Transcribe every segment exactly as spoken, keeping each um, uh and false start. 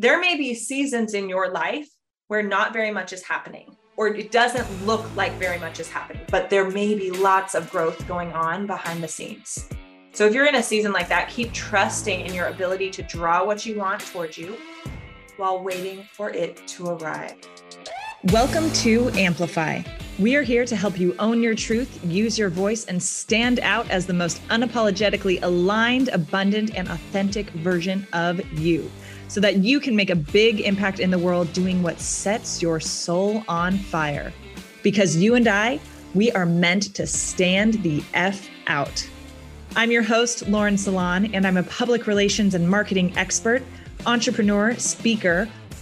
There may be seasons in your life where not very much is happening, or it doesn't look like very much is happening, but there may be lots of growth going on behind the scenes. So if you're in a season like that, keep trusting in your ability to draw what you want towards you while waiting for it to arrive. Welcome to Amplify. We are here to help you own your truth, use your voice, and stand out as the most unapologetically aligned, abundant, and authentic version of you, so that you can make a big impact in the world doing what sets your soul on fire. Because you and I, we are meant to stand the F out. I'm your host, Lauren Salon, and I'm a public relations and marketing expert, entrepreneur, speaker,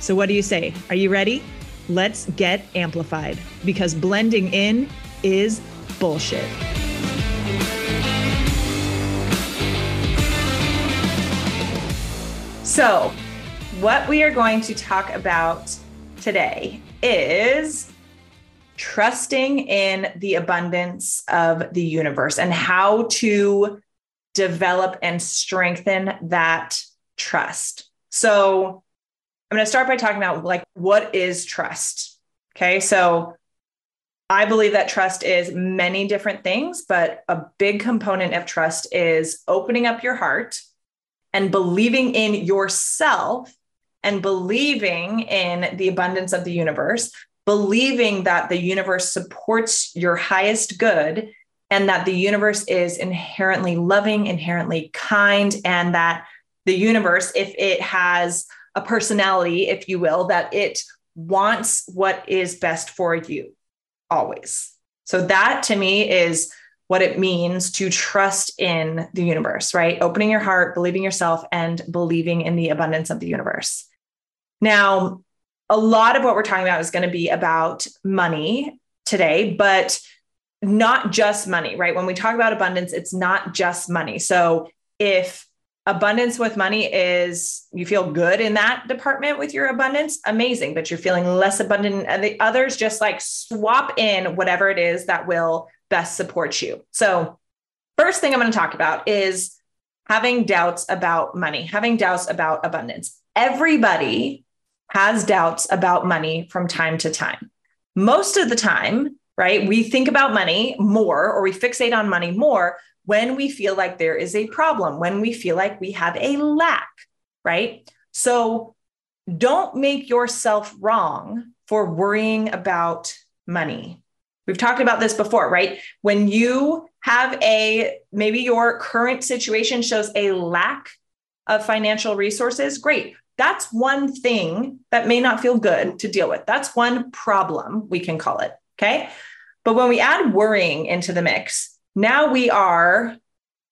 So what do you say? Are you ready? Let's get amplified, because blending in is bullshit. So what we are going to talk about today is trusting in the abundance of the universe and how to develop and strengthen that trust. So I'm going to start by talking about, like, what is trust? Okay. So I believe that trust is many different things, but a big component of trust is opening up your heart and believing in yourself and believing in the abundance of the universe, believing that the universe supports your highest good and that the universe is inherently loving, inherently kind, and that the universe, if it has a personality, if you will, that it wants what is best for you always. So that to me is what it means to trust in the universe, right? Opening your heart, believing yourself, and believing in the abundance of the universe. Now, a lot of what we're talking about is going to be about money today, but not just money, right? When we talk about abundance, it's not just money. So if abundance with money is you feel good in that department with your abundance, amazing, but you're feeling less abundant and the others, just like swap in whatever it is that will best support you. So first thing I'm going to talk about is having doubts about money, having doubts about abundance. Everybody has doubts about money from time to time. Most of the time, right? We think about money more, or we fixate on money more when we feel like there is a problem, when we feel like we have a lack, right? So don't make yourself wrong for worrying about money. We've talked about this before, right? When you have a, maybe your current situation shows a lack of financial resources, great. That's one thing that may not feel good to deal with. That's one problem, we can call it, okay? But when we add worrying into the mix, now we are,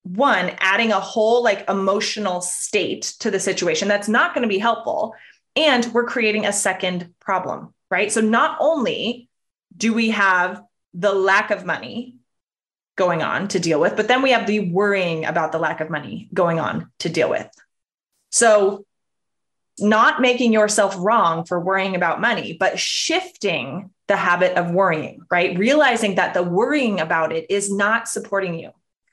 one, adding a whole like emotional state to the situation that's not going to be helpful. And we're creating a second problem, right? So not only do we have the lack of money going on to deal with, but then we have the worrying about the lack of money going on to deal with. So not making yourself wrong for worrying about money, but shifting the habit of worrying, right? Realizing that the worrying about it is not supporting you,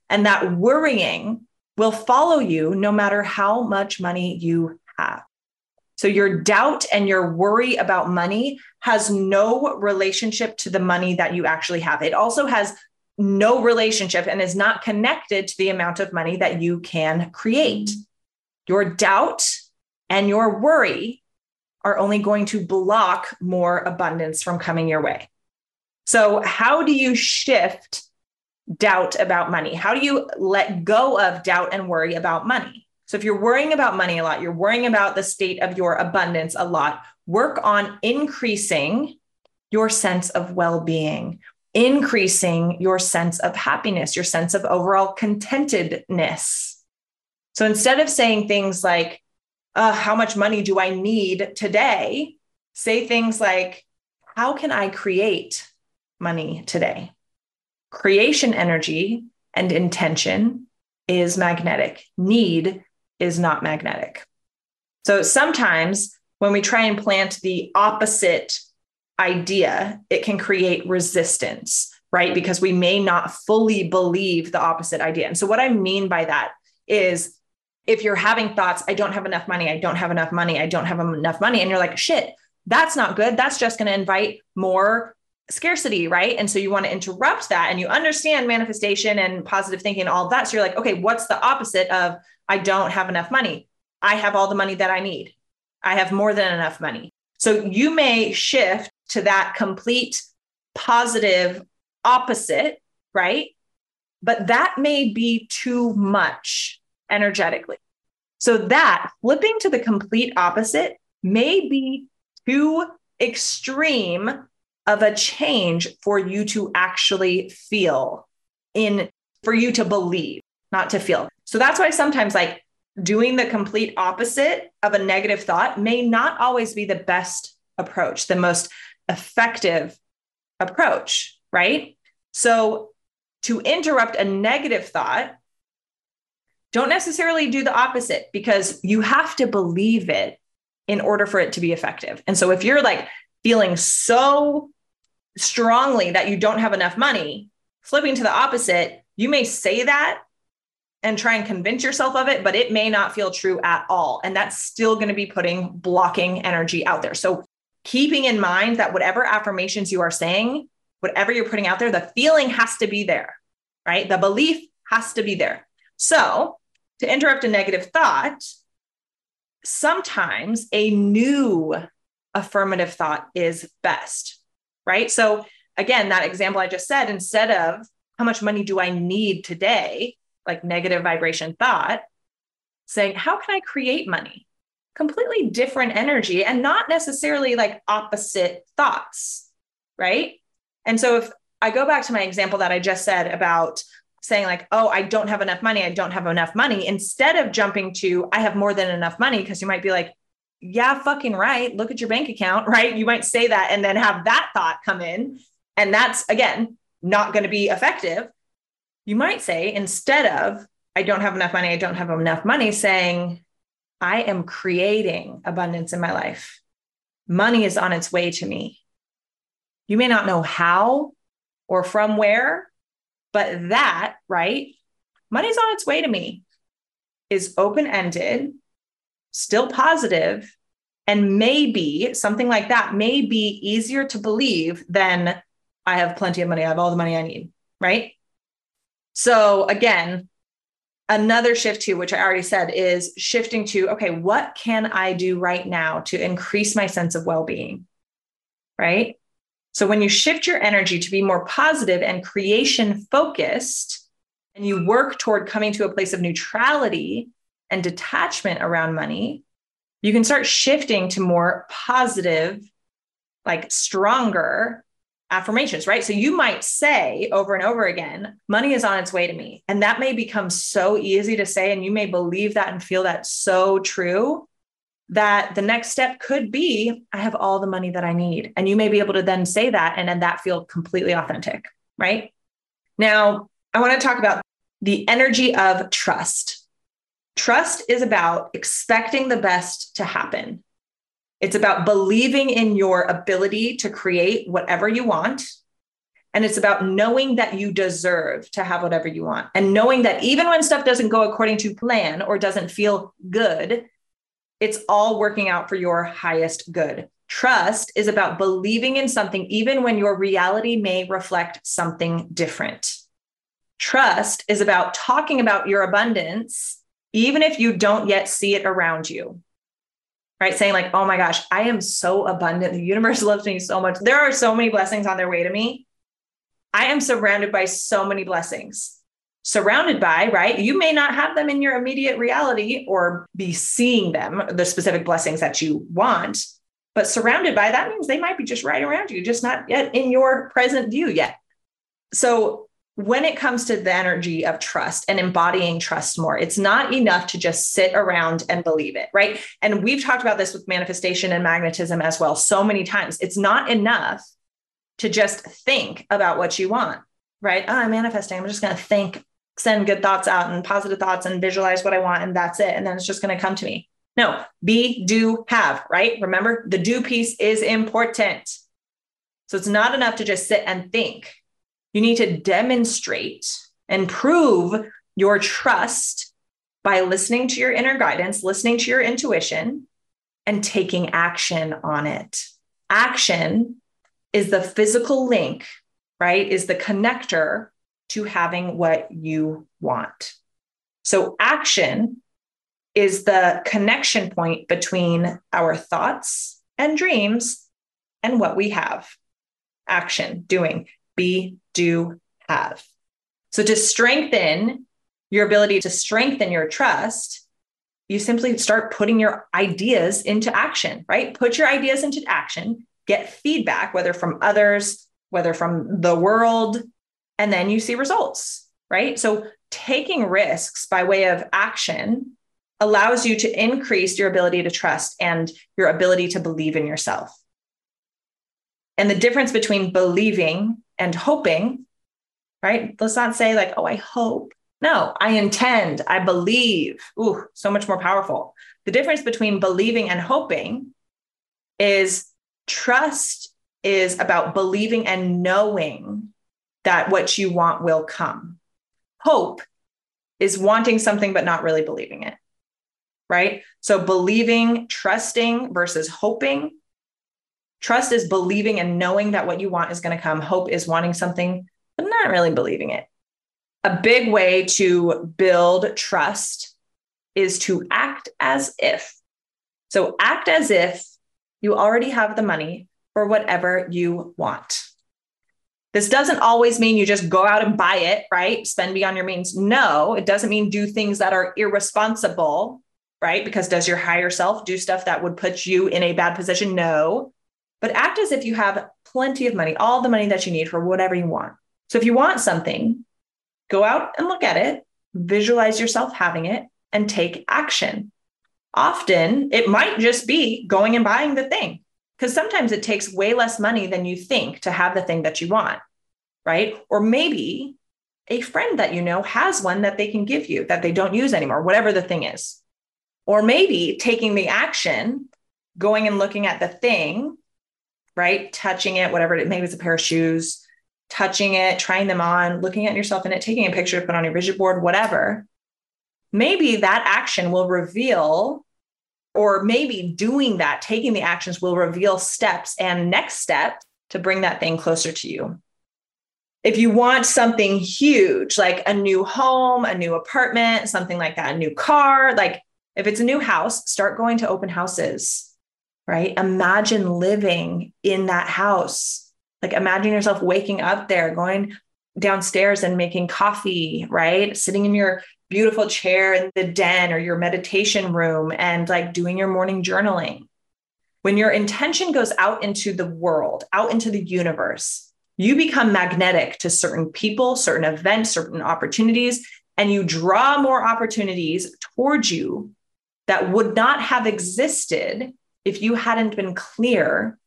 and that worrying will follow you no matter how much money you have. So your doubt and your worry about money has no relationship to the money that you actually have. It also has no relationship and is not connected to the amount of money that you can create. Your doubt and your worry are only going to block more abundance from coming your way. So how do you shift doubt about money? How do you let go of doubt and worry about money? So if you're worrying about money a lot, you're worrying about the state of your abundance a lot, work on increasing your sense of well-being, increasing your sense of happiness, your sense of overall contentedness. So instead of saying things like, uh, how much money do I need today? Say things like, how can I create money today? Creation energy and intention is magnetic. Need is not magnetic. So sometimes when we try and plant the opposite idea, it can create resistance, right? Because we may not fully believe the opposite idea. And so what I mean by that is if you're having thoughts, I don't have enough money, I don't have enough money, I don't have enough money. And you're like, shit, that's not good. That's just going to invite more scarcity, right? And so you want to interrupt that, and you understand manifestation and positive thinking and all of that. So you're like, okay, what's the opposite of I don't have enough money? I have all the money that I need. I have more than enough money. So you may shift to that complete positive opposite, right? But that may be too much energetically. So that flipping to the complete opposite may be too extreme of a change for you to actually feel in, for you to believe, not to feel. So that's why sometimes like doing the complete opposite of a negative thought may not always be the best approach, the most effective approach, right? So to interrupt a negative thought, don't necessarily do the opposite, because you have to believe it in order for it to be effective. And so if you're like feeling so strongly that you don't have enough money, flipping to the opposite, you may say that and try and convince yourself of it, but it may not feel true at all. And that's still going to be putting blocking energy out there. So keeping in mind that whatever affirmations you are saying, whatever you're putting out there, the feeling has to be there, right? The belief has to be there. So to interrupt a negative thought, sometimes a new affirmative thought is best, right? So again, that example I just said, instead of how much money do I need today, like negative vibration thought, saying, how can I create money? Completely different energy and not necessarily like opposite thoughts, right? And so if I go back to my example that I just said about saying like, oh, I don't have enough money, I don't have enough money, instead of jumping to, I have more than enough money, because you might be like, yeah, fucking right. Look at your bank account, right? You might say that and then have that thought come in. And that's, again, not going to be effective. You might say, instead of, I don't have enough money, I don't have enough money, saying, I am creating abundance in my life. Money is on its way to me. You may not know how or from where, but that, right? Money's on its way to me is open-ended, still positive, and maybe something like that may be easier to believe than I have plenty of money. I have all the money I need, right? So again, another shift to, which I already said, is shifting to, okay, what can I do right now to increase my sense of well-being, right? So when you shift your energy to be more positive and creation focused, and you work toward coming to a place of neutrality and detachment around money, you can start shifting to more positive, like stronger affirmations, right? So you might say over and over again, money is on its way to me. And that may become so easy to say, and you may believe that and feel that so true that the next step could be, I have all the money that I need. And you may be able to then say that, and then that feel completely authentic, right? Now, I want to talk about the energy of trust. Trust is about expecting the best to happen. It's about believing in your ability to create whatever you want. And it's about knowing that you deserve to have whatever you want, and knowing that even when stuff doesn't go according to plan or doesn't feel good, it's all working out for your highest good. Trust is about believing in something, even when your reality may reflect something different. Trust is about talking about your abundance, even if you don't yet see it around you, right? Saying like, oh my gosh, I am so abundant. The universe loves me so much. There are so many blessings on their way to me. I am surrounded by so many blessings. Surrounded by, right? You may not have them in your immediate reality or be seeing them, the specific blessings that you want, but surrounded by, that means they might be just right around you, just not yet in your present view yet. So when it comes to the energy of trust and embodying trust more, it's not enough to just sit around and believe it, right? And we've talked about this with manifestation and magnetism as well so many times. It's not enough to just think about what you want, right? Oh, I'm manifesting. I'm just going to think, send good thoughts out and positive thoughts and visualize what I want. And that's it. And then it's just going to come to me. No, be, do, have, right? Remember, the do piece is important. So it's not enough to just sit and think. You need to demonstrate and prove your trust by listening to your inner guidance, listening to your intuition, and taking action on it. Action is the physical link, right? Is the connector to having what you want. So action is the connection point between our thoughts and dreams and what we have. Action, doing, be, do, have. So to strengthen your ability to strengthen your trust, you simply start putting your ideas into action, right? Put your ideas into action, get feedback, whether from others, whether from the world, and then you see results, right? So taking risks by way of action allows you to increase your ability to trust and your ability to believe in yourself. And the difference between believing and hoping, right? Let's not say like, oh, I hope. No, I intend, I believe. Ooh, so much more powerful. The difference between believing and hoping is trust is about believing and knowing that what you want will come. Hope is wanting something, but not really believing it, right? So believing, trusting versus hoping. Trust is believing and knowing that what you want is going to come. Hope is wanting something, but not really believing it. A big way to build trust is to act as if. So act as if you already have the money for whatever you want. This doesn't always mean you just go out and buy it, right? Spend beyond your means. No, it doesn't mean do things that are irresponsible, right? Because does your higher self do stuff that would put you in a bad position? No. But act as if you have plenty of money, all the money that you need for whatever you want. So if you want something, go out and look at it, visualize yourself having it, and take action. Often it might just be going and buying the thing, because sometimes it takes way less money than you think to have the thing that you want, right? Or maybe a friend that you know has one that they can give you that they don't use anymore, whatever the thing is. Or maybe taking the action, going and looking at the thing, right? Touching it, whatever it is, maybe it's a pair of shoes, touching it, trying them on, looking at yourself in it, taking a picture to put on your vision board, whatever. Maybe that action will reveal, or maybe doing that, taking the actions will reveal steps and next step to bring that thing closer to you. If you want something huge, like a new home, a new apartment, something like that, a new car, like if it's a new house, start going to open houses. Right? Imagine living in that house. Like imagine yourself waking up there, going downstairs and making coffee, right? Sitting in your beautiful chair in the den or your meditation room and like doing your morning journaling. When your intention goes out into the world, out into the universe, you become magnetic to certain people, certain events, certain opportunities, and you draw more opportunities towards you that would not have existed if you hadn't been clear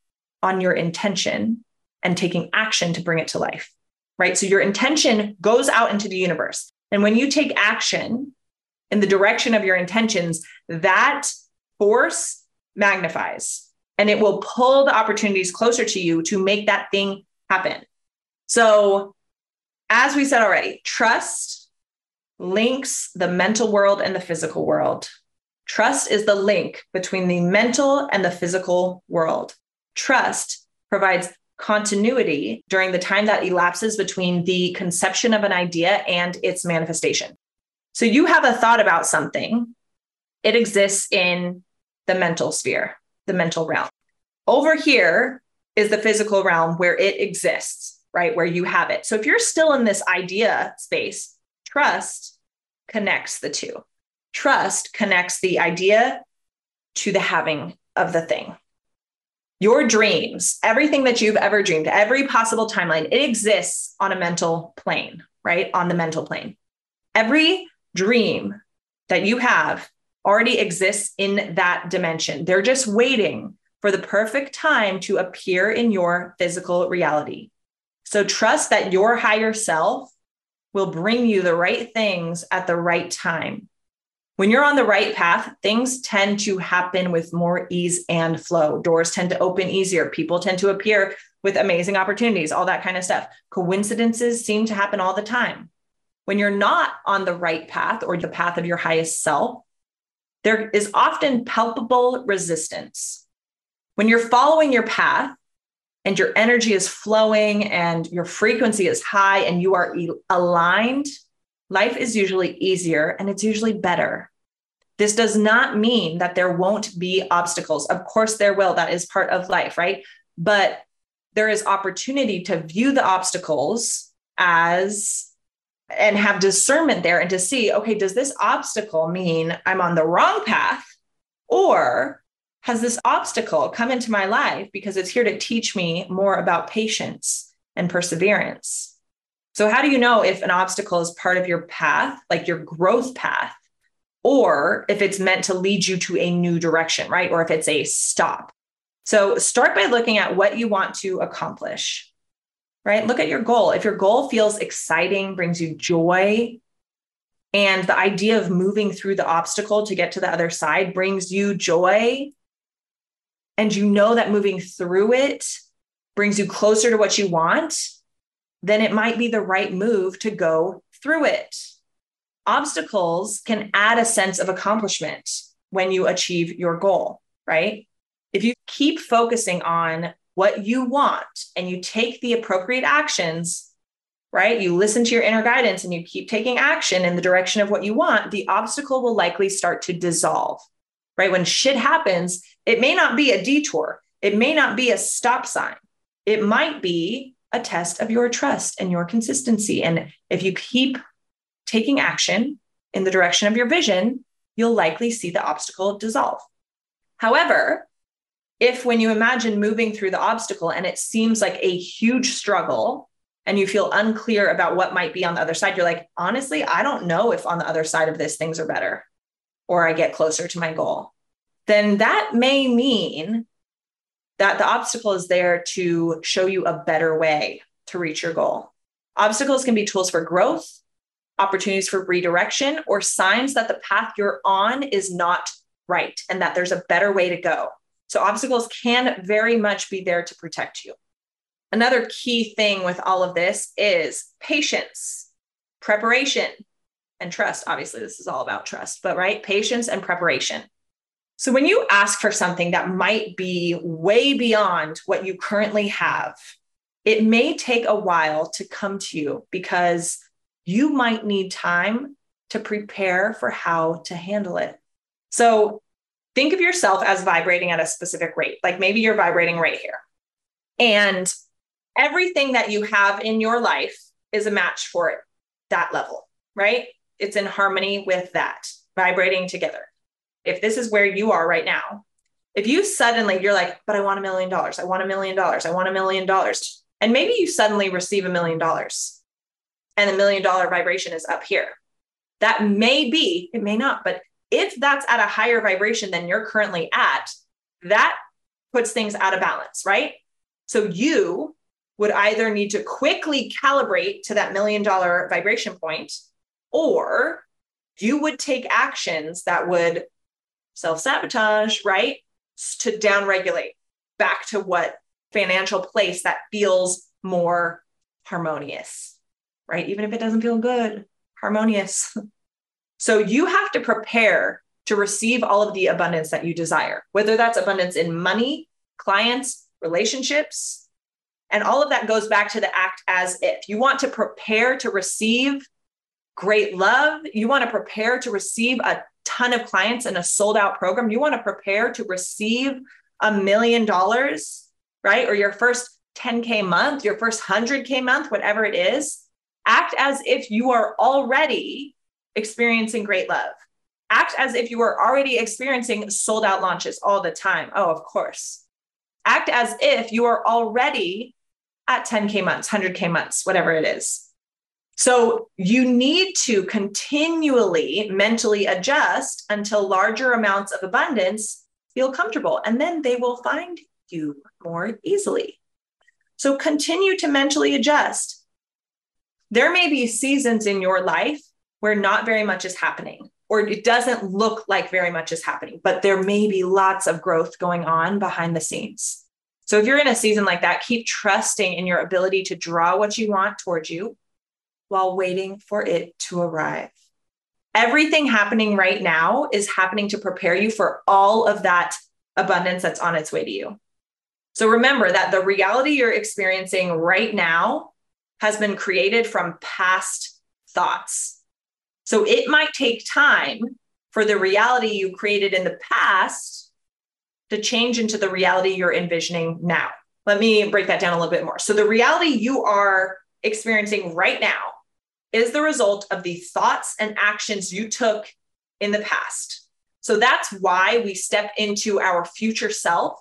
on your intention and taking action to bring it to life, right? So your intention goes out into the universe. And when you take action in the direction of your intentions, that force magnifies and it will pull the opportunities closer to you to make that thing happen. So as we said already, trust links the mental world and the physical world. Trust is the link between the mental and the physical world. Trust provides continuity during the time that elapses between the conception of an idea and its manifestation. So you have a thought about something. It exists in the mental sphere, the mental realm. Over here is the physical realm where it exists, right? Where you have it. So if you're still in this idea space, trust connects the two. Trust connects the idea to the having of the thing. Your dreams, everything that you've ever dreamed, every possible timeline, it exists on a mental plane, right? On the mental plane. Every dream that you have already exists in that dimension. They're just waiting for the perfect time to appear in your physical reality. So trust that your higher self will bring you the right things at the right time. When you're on the right path, things tend to happen with more ease and flow. Doors tend to open easier. People tend to appear with amazing opportunities, all that kind of stuff. Coincidences seem to happen all the time. When you're not on the right path or the path of your highest self, there is often palpable resistance. When you're following your path and your energy is flowing and your frequency is high and you are aligned, life is usually easier and it's usually better. This does not mean that there won't be obstacles. Of course there will. That is part of life, right? But there is opportunity to view the obstacles as and have discernment there and to see, okay, does this obstacle mean I'm on the wrong path? Or has this obstacle come into my life because it's here to teach me more about patience and perseverance? So how do you know if an obstacle is part of your path, like your growth path, or if it's meant to lead you to a new direction, right? Or if it's a stop. So start by looking at what you want to accomplish. Right? Look at your goal. If your goal feels exciting, brings you joy, and the idea of moving through the obstacle to get to the other side brings you joy, and you know that moving through it brings you closer to what you want, then it might be the right move to go through it. Obstacles can add a sense of accomplishment when you achieve your goal, right? If you keep focusing on what you want, and you take the appropriate actions, right? You listen to your inner guidance and you keep taking action in the direction of what you want, the obstacle will likely start to dissolve, right? When shit happens, it may not be a detour. It may not be a stop sign. It might be a test of your trust and your consistency. And if you keep taking action in the direction of your vision, you'll likely see the obstacle dissolve. However, if when you imagine moving through the obstacle and it seems like a huge struggle and you feel unclear about what might be on the other side, you're like, honestly, I don't know if on the other side of this things are better or I get closer to my goal. Then that may mean that the obstacle is there to show you a better way to reach your goal. Obstacles can be tools for growth, opportunities for redirection, or signs that the path you're on is not right and that there's a better way to go. So obstacles can very much be there to protect you. Another key thing with all of this is patience, preparation, and trust. Obviously, this is all about trust, but right? Patience and preparation. So when you ask for something that might be way beyond what you currently have, it may take a while to come to you because you might need time to prepare for how to handle it. So think of yourself as vibrating at a specific rate. Like maybe you're vibrating right here. And everything that you have in your life is a match for it, that level, right? It's in harmony with that, vibrating together. If this is where you are right now, if you suddenly, you're like, but I want a million dollars. I want a million dollars. I want a million dollars. And maybe you suddenly receive a million dollars and the million dollar vibration is up here. That may be, it may not, but if that's at a higher vibration than you're currently at, that puts things out of balance, right? So you would either need to quickly calibrate to that million dollar vibration point, or you would take actions that would self-sabotage, right? To downregulate back to what financial place that feels more harmonious, right? Even if it doesn't feel good, harmonious. So you have to prepare to receive all of the abundance that you desire, whether that's abundance in money, clients, relationships, and all of that goes back to the act as if. You want to prepare to receive great love. You want to prepare to receive a ton of clients and a sold out program. You want to prepare to receive a million dollars, right? Or your first ten K month, your first one hundred K month, whatever it is. Act as if you are already experiencing great love. Act as if you were already experiencing sold out launches all the time. Oh, of course. Act as if you are already at ten K months, one hundred K months, whatever it is. So you need to continually mentally adjust until larger amounts of abundance feel comfortable, and then they will find you more easily. So continue to mentally adjust. There may be seasons in your life where not very much is happening, or it doesn't look like very much is happening, but there may be lots of growth going on behind the scenes. So if you're in a season like that, keep trusting in your ability to draw what you want towards you while waiting for it to arrive. Everything happening right now is happening to prepare you for all of that abundance that's on its way to you. So remember that the reality you're experiencing right now has been created from past thoughts. So it might take time for the reality you created in the past to change into the reality you're envisioning now. Let me break that down a little bit more. So the reality you are experiencing right now is the result of the thoughts and actions you took in the past. So that's why we step into our future self,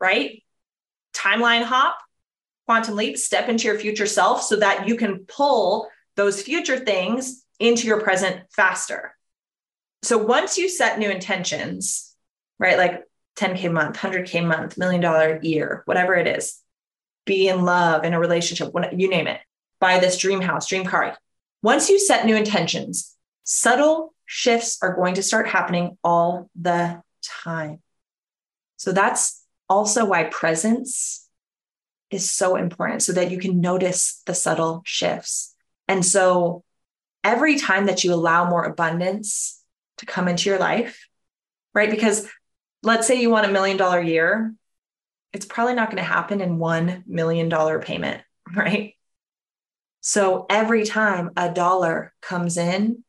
right? Timeline hop, quantum leap, step into your future self so that you can pull those future things into your present faster. So once you set new intentions, right? Like ten K month, one hundred K month, million dollar year, whatever it is, be in love, in a relationship, you name it, buy this dream house, dream car. Once you set new intentions, subtle shifts are going to start happening all the time. So that's also why presence is so important, so that you can notice the subtle shifts. And so every time that you allow more abundance to come into your life, right? Because let's say you want a million dollar year. It's probably not going to happen in one million dollars payment, right? So every time a dollar comes in,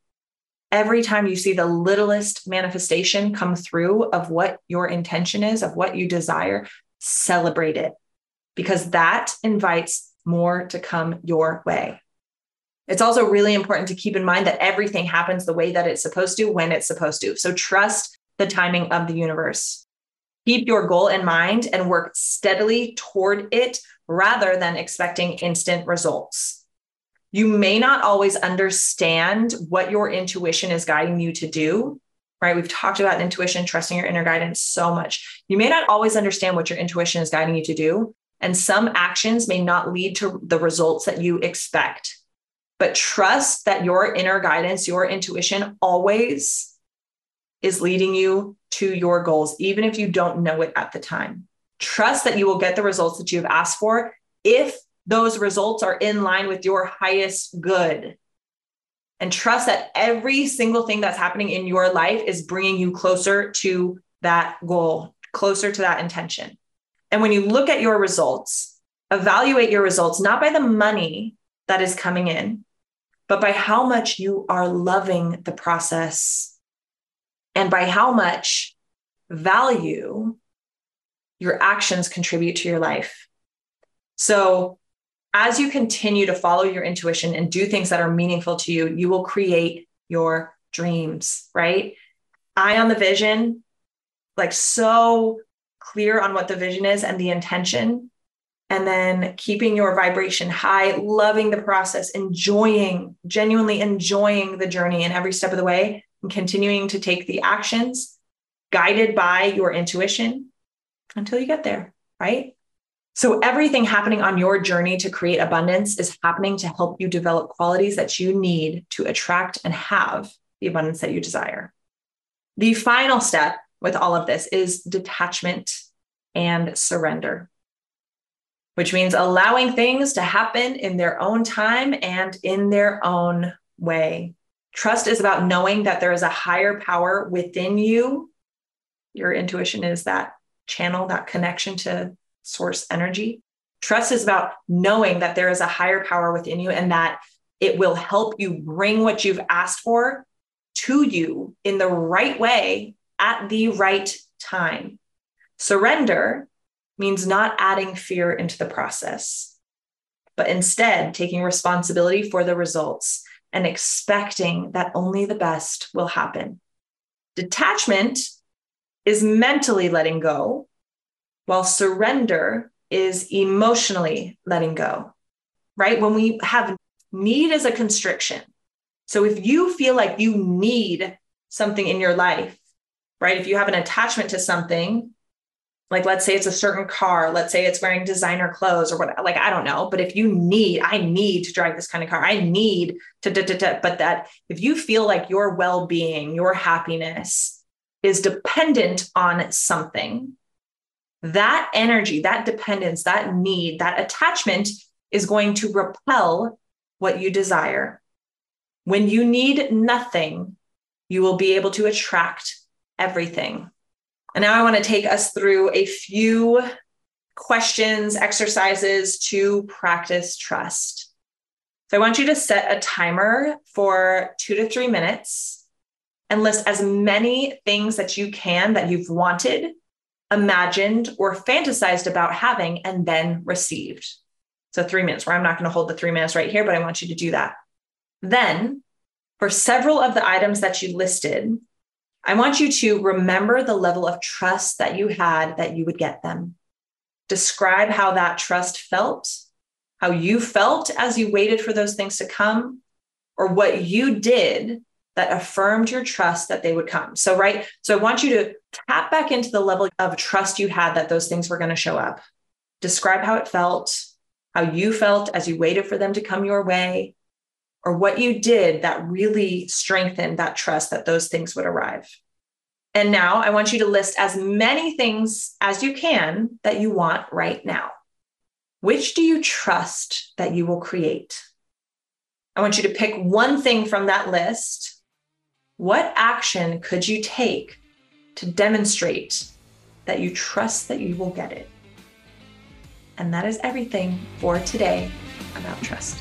every time you see the littlest manifestation come through of what your intention is, of what you desire, celebrate it, because that invites more to come your way. It's also really important to keep in mind that everything happens the way that it's supposed to, when it's supposed to. So trust the timing of the universe. Keep your goal in mind and work steadily toward it rather than expecting instant results. You may not always understand what your intuition is guiding you to do, right? We've talked about intuition, trusting your inner guidance so much. You may not always understand what your intuition is guiding you to do, and some actions may not lead to the results that you expect. But trust that your inner guidance, your intuition always is leading you to your goals, even if you don't know it at the time. Trust that you will get the results that you've asked for if those results are in line with your highest good. And trust that every single thing that's happening in your life is bringing you closer to that goal, closer to that intention. And when you look at your results, evaluate your results, not by the money that is coming in, but by how much you are loving the process and by how much value your actions contribute to your life. So as you continue to follow your intuition and do things that are meaningful to you, you will create your dreams, right? Eye on the vision, like so clear on what the vision is and the intention, and then keeping your vibration high, loving the process, enjoying, genuinely enjoying the journey and every step of the way, and continuing to take the actions guided by your intuition until you get there, right? So everything happening on your journey to create abundance is happening to help you develop qualities that you need to attract and have the abundance that you desire. The final step with all of this is detachment and surrender, which means allowing things to happen in their own time and in their own way. Trust is about knowing that there is a higher power within you. Your intuition is that channel, that connection to source energy. Trust is about knowing that there is a higher power within you and that it will help you bring what you've asked for to you in the right way at the right time. Surrender means not adding fear into the process, but instead taking responsibility for the results and expecting that only the best will happen. Detachment is mentally letting go, while surrender is emotionally letting go, right? When we have Need is a constriction. So if you feel like you need something in your life, right? If you have an attachment to something, like, let's say it's a certain car, let's say it's wearing designer clothes or what, like, I don't know, but if you need, I need to drive this kind of car, I need to, da, da, da, but that if you feel like your well-being, your happiness is dependent on something, that energy, that dependence, that need, that attachment is going to repel what you desire. When you need nothing, you will be able to attract everything. And now I want to take us through a few questions, exercises to practice trust. So I want you to set a timer for two to three minutes and list as many things that you can that you've wanted, imagined, or fantasized about having, and then received. So three minutes, where I'm not going to hold the three minutes right here, but I want you to do that. Then for several of the items that you listed, I want you to remember the level of trust that you had that you would get them. Describe how that trust felt, how you felt as you waited for those things to come, or what you did that affirmed your trust that they would come. So, right. So I want you to tap back into the level of trust you had that those things were going to show up. Describe how it felt, how you felt as you waited for them to come your way, or what you did that really strengthened that trust that those things would arrive. And now I want you to list as many things as you can that you want right now. Which do you trust that you will create? I want you to pick one thing from that list. What action could you take to demonstrate that you trust that you will get it? And that is everything for today about trust.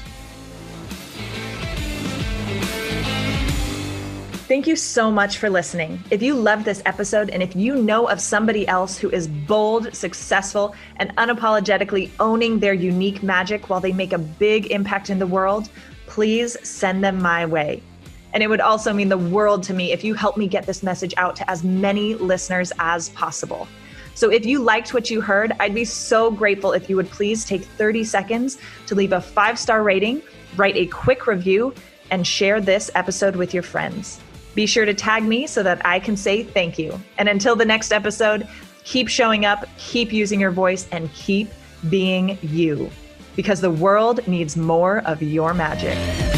Thank you so much for listening. If you loved this episode, and if you know of somebody else who is bold, successful, and unapologetically owning their unique magic while they make a big impact in the world, please send them my way. And it would also mean the world to me if you help me get this message out to as many listeners as possible. So if you liked what you heard, I'd be so grateful if you would please take thirty seconds to leave a five-star rating, write a quick review, and share this episode with your friends. Be sure to tag me so that I can say thank you. And until the next episode, keep showing up, keep using your voice, and keep being you, because the world needs more of your magic.